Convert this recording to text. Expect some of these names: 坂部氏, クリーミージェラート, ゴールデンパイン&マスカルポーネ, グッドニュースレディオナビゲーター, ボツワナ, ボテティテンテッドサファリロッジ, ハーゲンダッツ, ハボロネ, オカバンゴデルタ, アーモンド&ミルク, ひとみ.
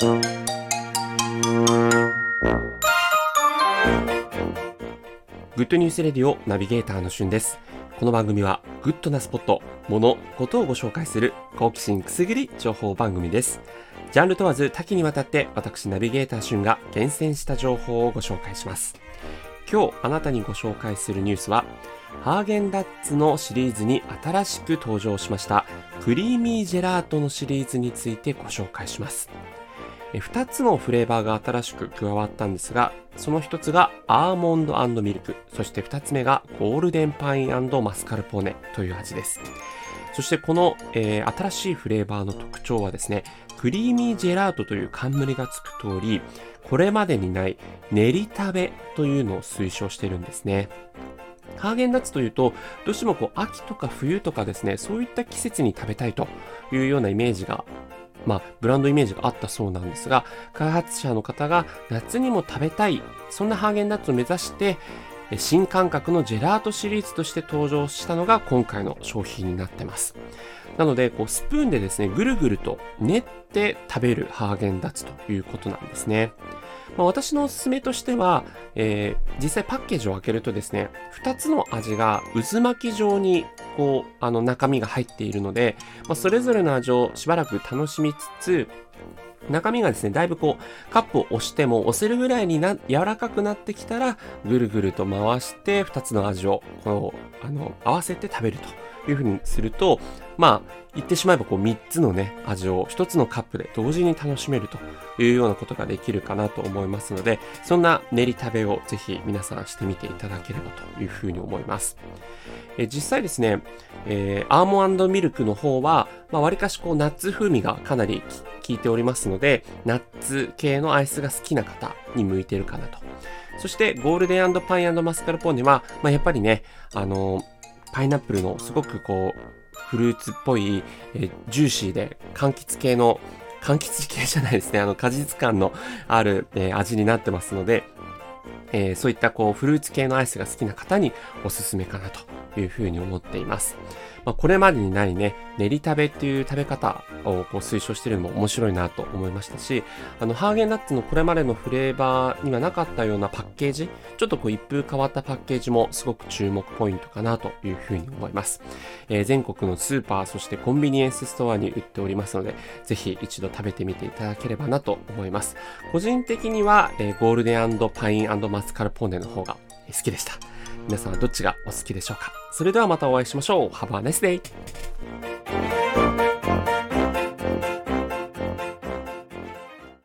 グッドニュースレディオナビゲーターのしゅんです。この番組はグッドなスポット、物、ことをご紹介する好奇心くすぐり情報番組です。ジャンル問わず多岐にわたって私ナビゲーターしゅんが厳選した情報をご紹介します。今日あなたにご紹介するニュースは、ハーゲンダッツのシリーズに新しく登場しましたクリーミージェラートのシリーズについてご紹介します。2つのフレーバーが新しく加わったんですが、その1つがアーモンド&ミルク、そして2つ目がゴールデンパイン&マスカルポーネという味です。そしてこの、新しいフレーバーの特徴はですね、クリーミージェラートという冠がつく通り、これまでにない練り食べというのを推奨しているんですね。ハーゲンダッツというと、どうしても秋とか冬とかですね、そういった季節に食べたいというようなイメージが、ブランドイメージがあったそうなんですが、開発者の方が夏にも食べたい、そんなハーゲンダッツを目指して新感覚のジェラートシリーズとして登場したのが今回の商品になってます。なのでスプーンでですね、ぐるぐると練って食べるハーゲンダッツということなんですね。私のおすすめとしては、実際パッケージを開けるとですね、2つの味が渦巻き状に中身が入っているので、それぞれの味をしばらく楽しみつつ、中身がですね、だいぶカップを押しても押せるぐらいに柔らかくなってきたら、ぐるぐると回して2つの味を合わせて食べるというふうにすると、言ってしまえば3つのね、味を1つのカップで同時に楽しめるというようなことができるかなと思いますので、そんな練り食べをぜひ皆さんしてみていただければというふうに思います。実際ですね、アーモンドミルクの方はわりかしナッツ風味がかなり効いておりますので、ナッツ系のアイスが好きな方に向いてるかなと。そしてゴールデン&パイン&マスカルポーネは、やっぱりね、パイナップルのすごくフルーツっぽい、ジューシーで果実感のある、味になってますので、そういったフルーツ系のアイスが好きな方におすすめかなというふうに思っています。これまでにないね、練り食べっていう食べ方を推奨しているのも面白いなと思いましたし、ハーゲンダッツのこれまでのフレーバーにはなかったようなパッケージ、ちょっと一風変わったパッケージもすごく注目ポイントかなというふうに思います。全国のスーパー、そしてコンビニエンスストアに売っておりますので、ぜひ一度食べてみていただければなと思います。個人的には、ゴールデン&パイン&マスカルポーネの方が好きでした。皆さんはどっちがお好きでしょうか。それではまたお会いしましょう。Have a nice day!